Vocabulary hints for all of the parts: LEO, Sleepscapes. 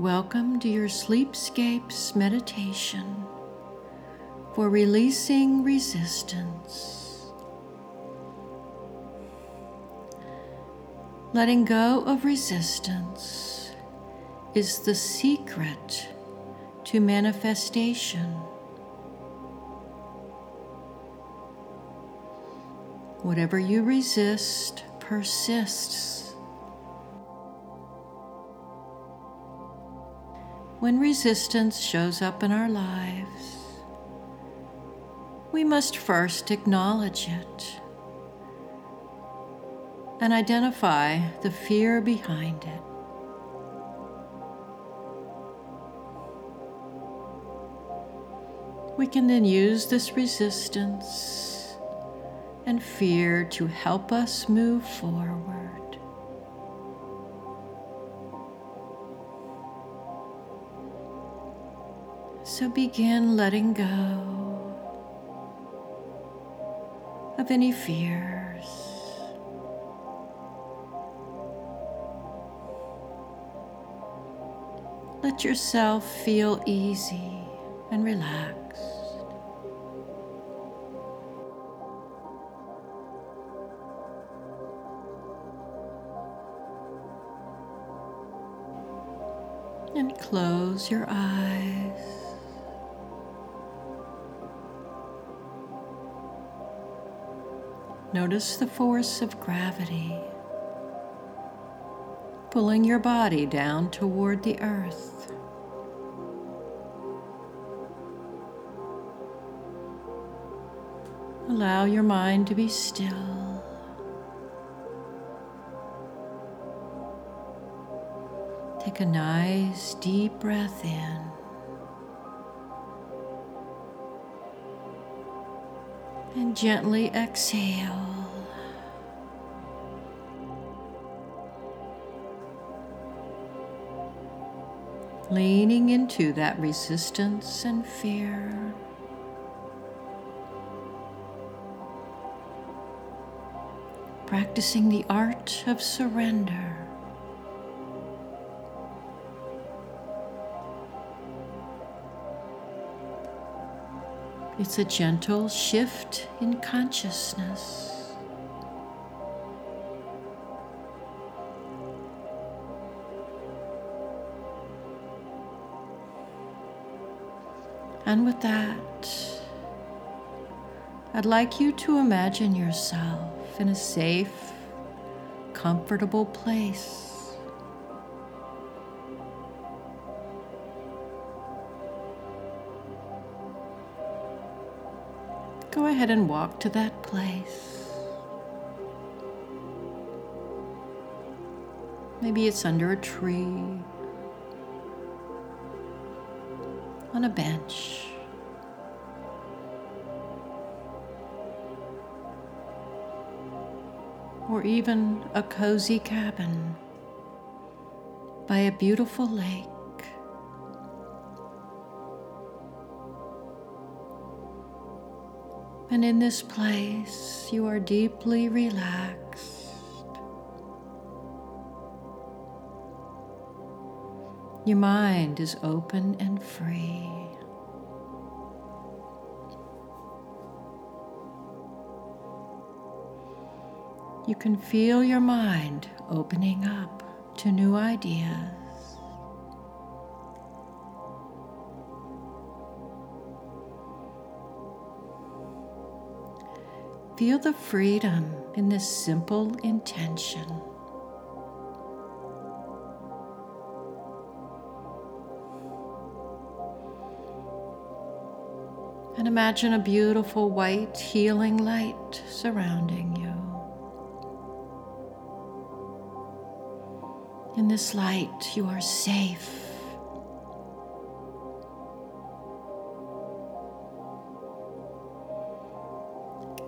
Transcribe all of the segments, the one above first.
Welcome to your Sleepscapes meditation for releasing resistance, letting go of resistance is the secret to manifestation. Whatever you resist persists. When resistance shows up in our lives, we must first acknowledge it and identify the fear behind it. We can then use this resistance and fear to help us move forward. So begin letting go of any fears. Let yourself feel easy and relaxed. And close your eyes. Notice the force of gravity pulling your body down toward the earth. Allow your mind to be still. Take a nice deep breath in. And gently exhale. Leaning into that resistance and fear. Practicing the art of surrender. It's a gentle shift in consciousness. And with that, I'd like you to imagine yourself in a safe, comfortable place. Go ahead and walk to that place. Maybe it's under a tree, on a bench. Or even a cozy cabin by a beautiful lake. And in this place, you are deeply relaxed. Your mind is open and free. You can feel your mind opening up to new ideas. Feel the freedom in this simple intention. And imagine a beautiful white healing light surrounding you. In this light, you are safe.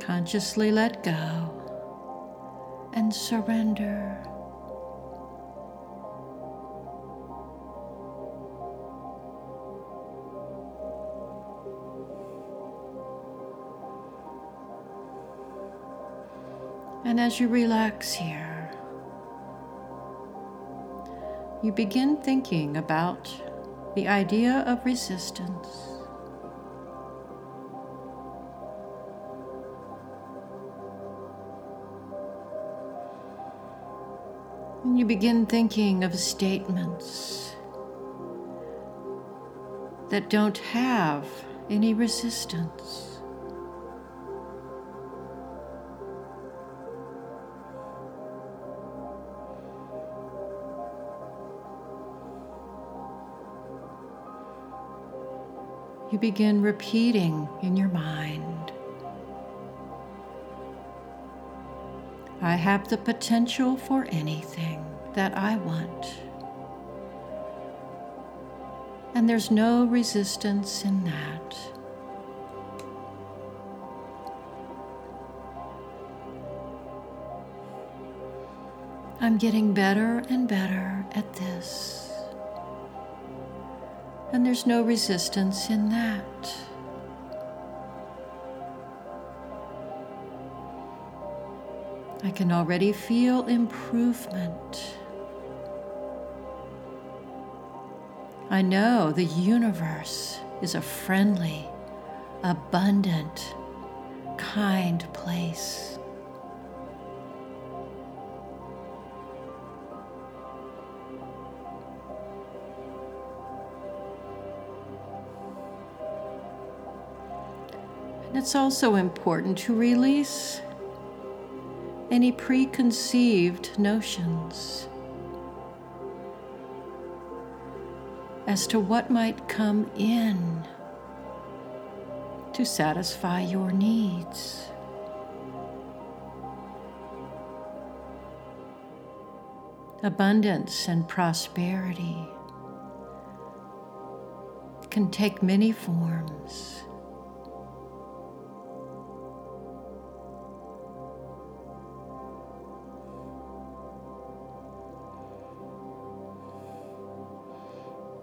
Consciously let go and surrender. And as you relax here, you begin thinking about the idea of resistance. And you begin thinking of statements that don't have any resistance. You begin repeating in your mind, I have the potential for anything that I want, and there's no resistance in that. I'm getting better and better at this, and there's no resistance in that. I can already feel improvement. I know the universe is a friendly, abundant, kind place. It's also important to release any preconceived notions as to what might come in to satisfy your needs. Abundance and prosperity can take many forms.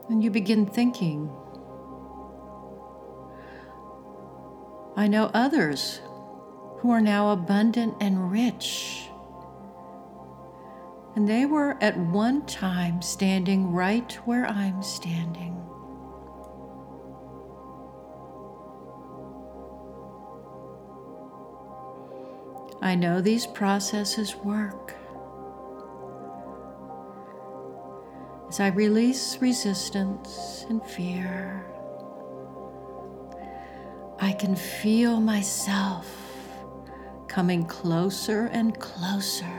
And you begin thinking, I know others who are now abundant and rich, and they were at one time standing right where I'm standing. I know these processes work. As I release resistance and fear, I can feel myself coming closer and closer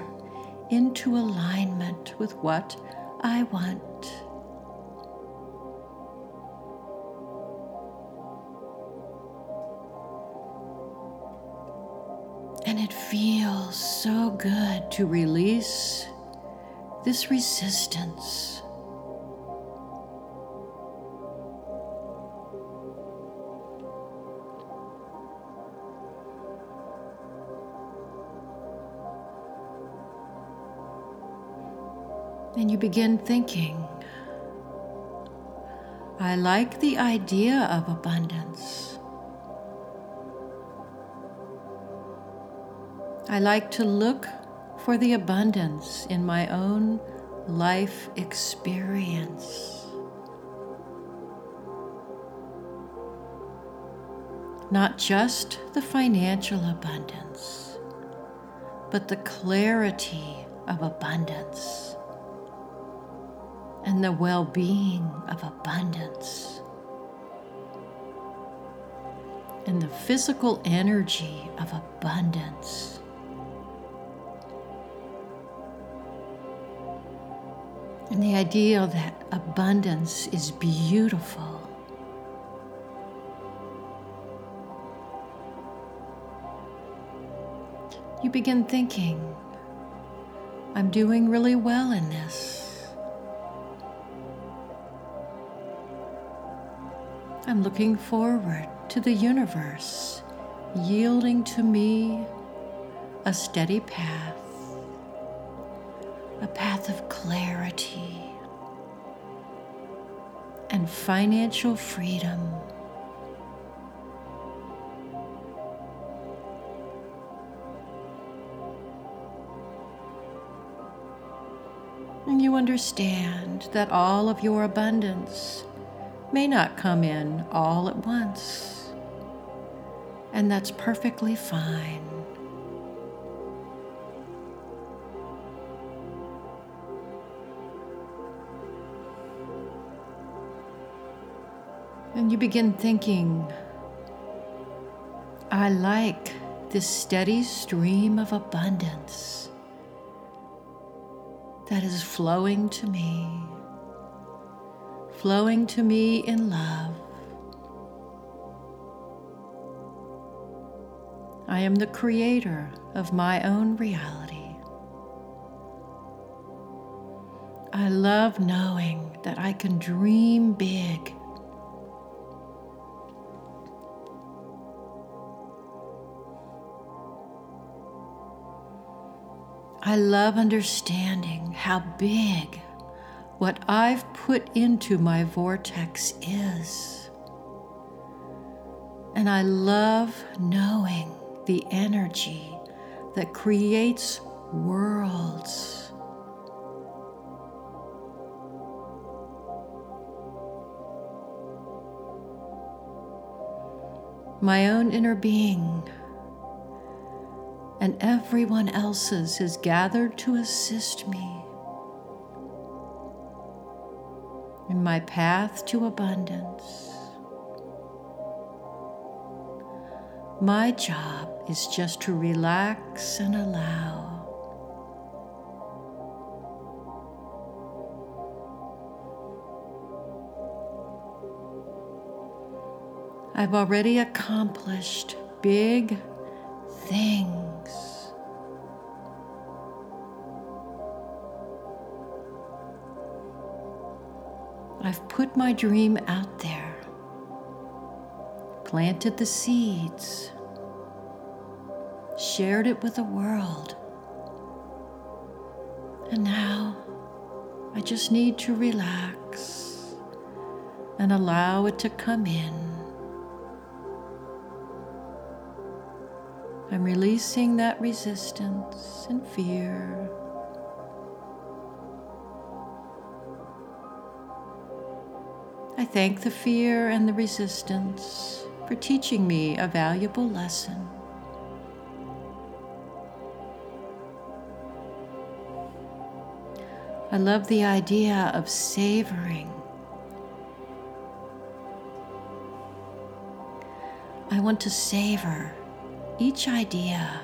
into alignment with what I want. And it feels so good to release this resistance. And you begin thinking, I like the idea of abundance. I like to look for the abundance in my own life experience. Not just the financial abundance, but the clarity of abundance and the well-being of abundance, and the physical energy of abundance. And the idea that abundance is beautiful. You begin thinking, I'm doing really well in this. I'm looking forward to the universe yielding to me a steady path, a path of clarity and financial freedom. And you understand that all of your abundance may not come in all at once, and that's perfectly fine. And you begin thinking, I like this steady stream of abundance that is flowing to me in love. I am the creator of my own reality. I love knowing that I can dream big. I love understanding how big what I've put into my vortex is. And I love knowing the energy that creates worlds. My own inner being and everyone else's is gathered to assist me in my path to abundance. My job is just to relax and allow. I've already accomplished big things. I've put my dream out there, planted the seeds, shared it with the world, and now I just need to relax and allow it to come in. I'm releasing that resistance and fear. I thank the fear and the resistance for teaching me a valuable lesson. I love the idea of savoring. I want to savor each idea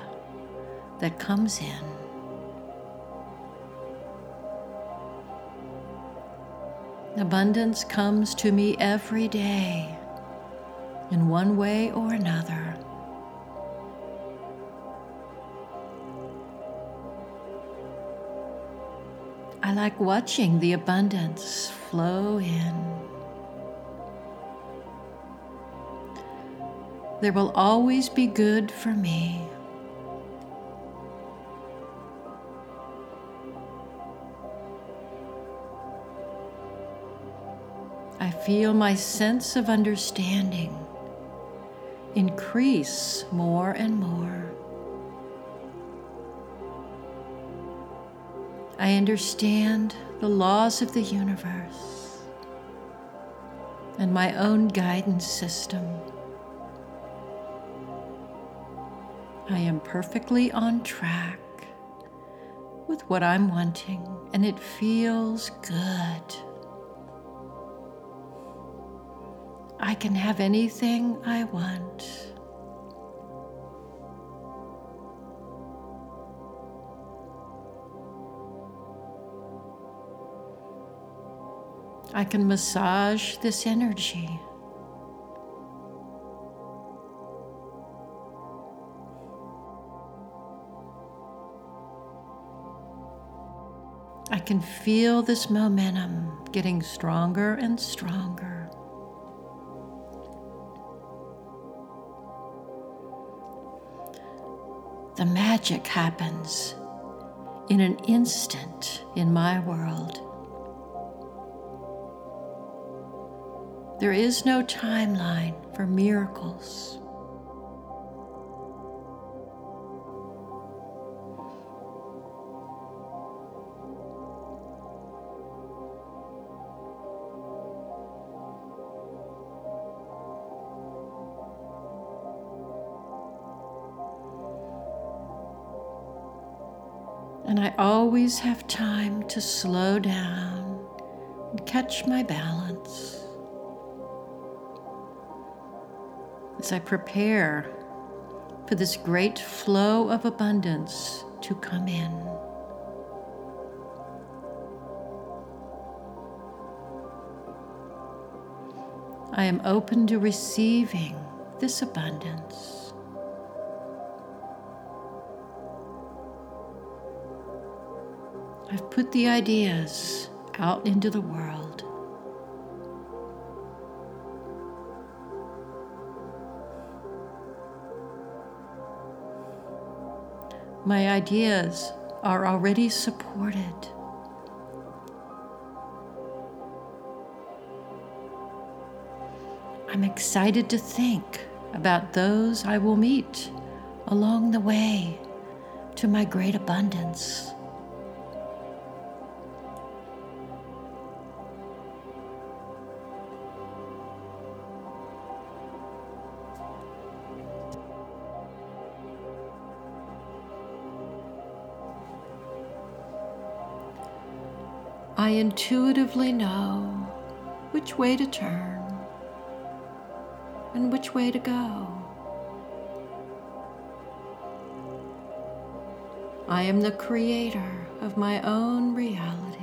that comes in. Abundance comes to me every day in one way or another. I like watching the abundance flow in. There will always be good for me. I feel my sense of understanding increase more and more. I understand the laws of the universe and my own guidance system. I am perfectly on track with what I'm wanting, and it feels good. I can have anything I want. I can massage this energy. I can feel this momentum getting stronger and stronger. The magic happens in an instant in my world. There is no timeline for miracles. and I always have time to slow down and catch my balance. As I prepare for this great flow of abundance to come in. I am open to receiving this abundance. I've put the ideas out into the world. My ideas are already supported. I'm excited to think about those I will meet along the way to my great abundance. I intuitively know which way to turn and which way to go. I am the creator of my own reality.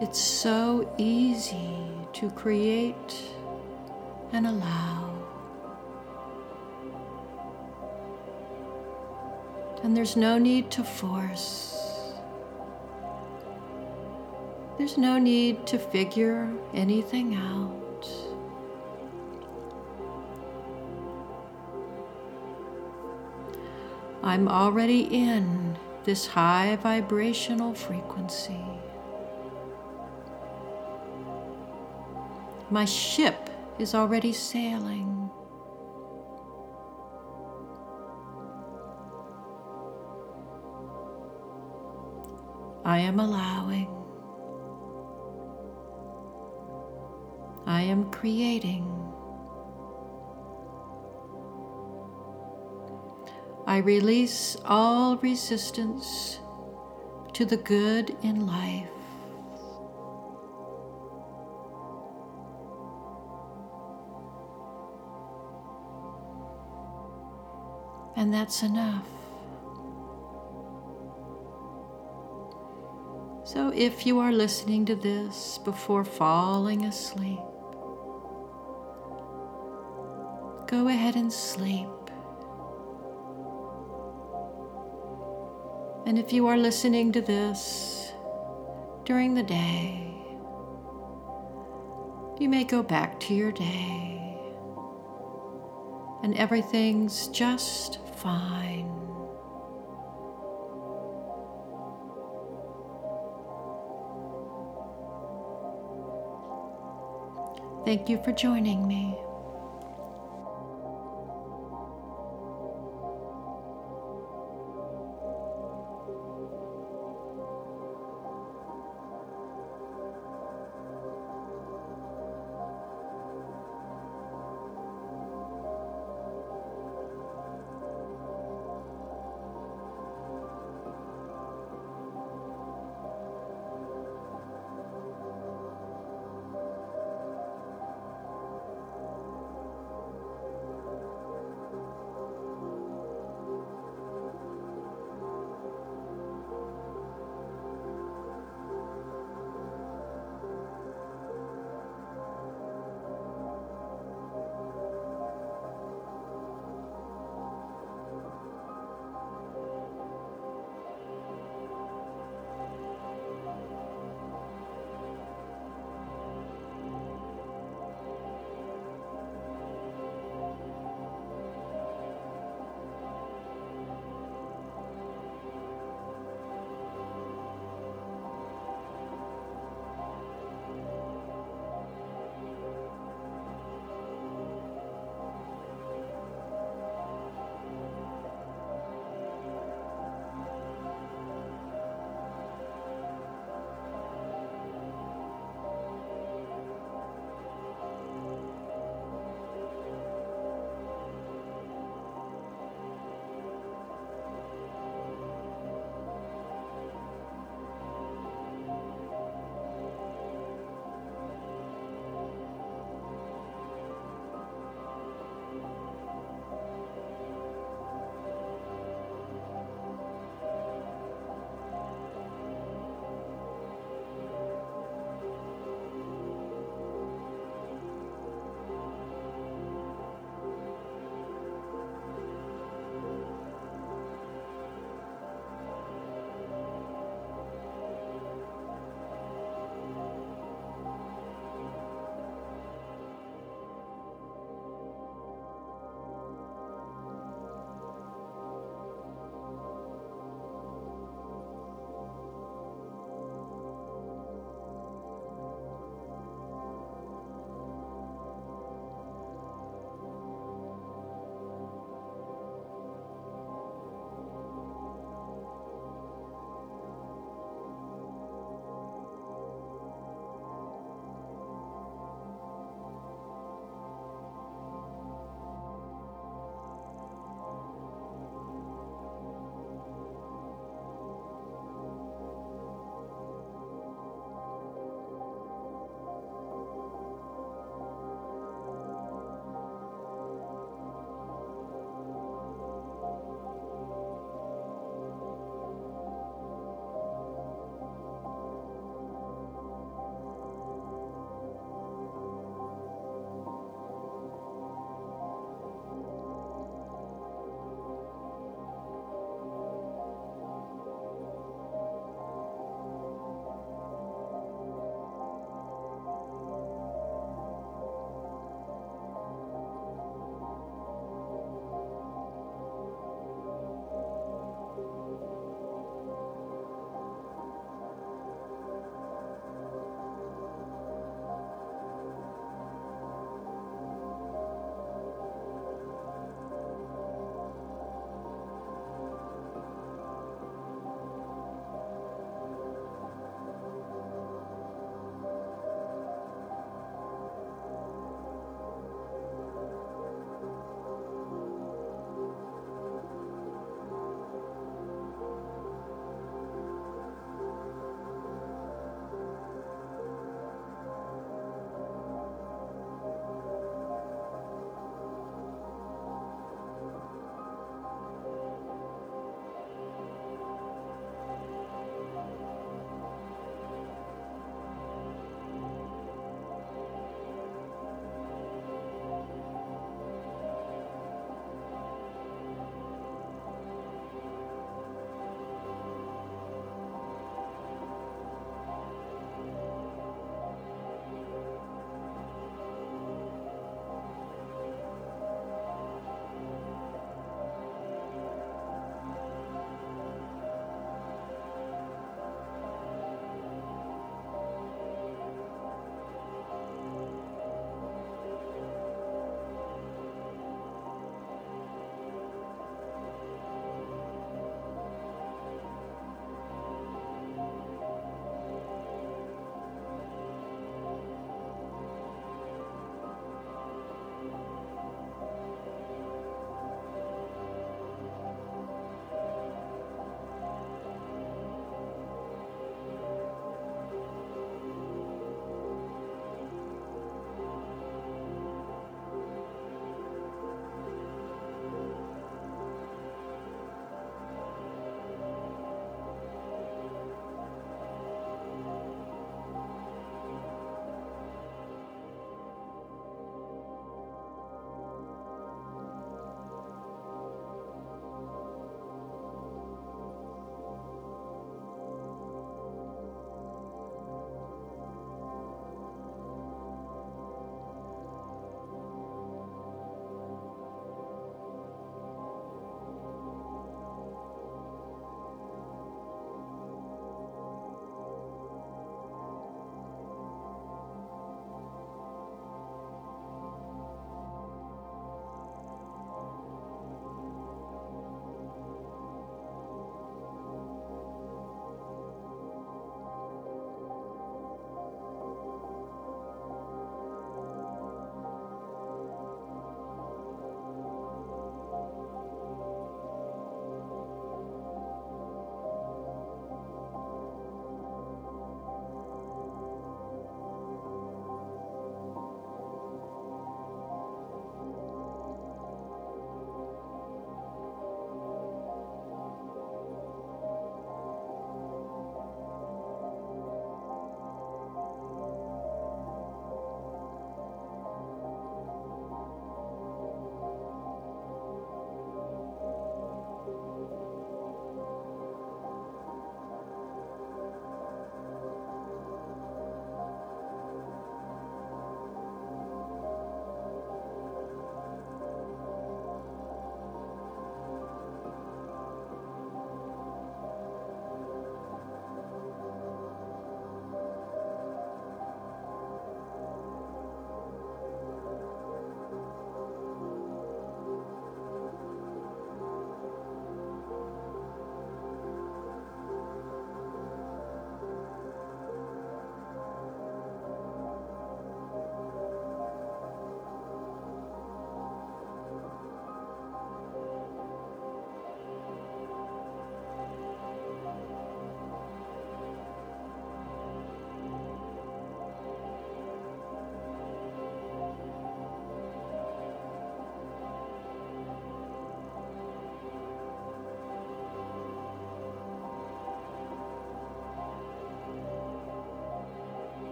It's so easy to create and allow. And there's no need to force. There's no need to figure anything out. I'm already in this high vibrational frequency. My ship is already sailing. I am allowing. I am creating. I release all resistance to the good in life. And that's enough. So if you are listening to this before falling asleep, go ahead and sleep. And if you are listening to this during the day, you may go back to your day, and everything's just fine. Thank you for joining me.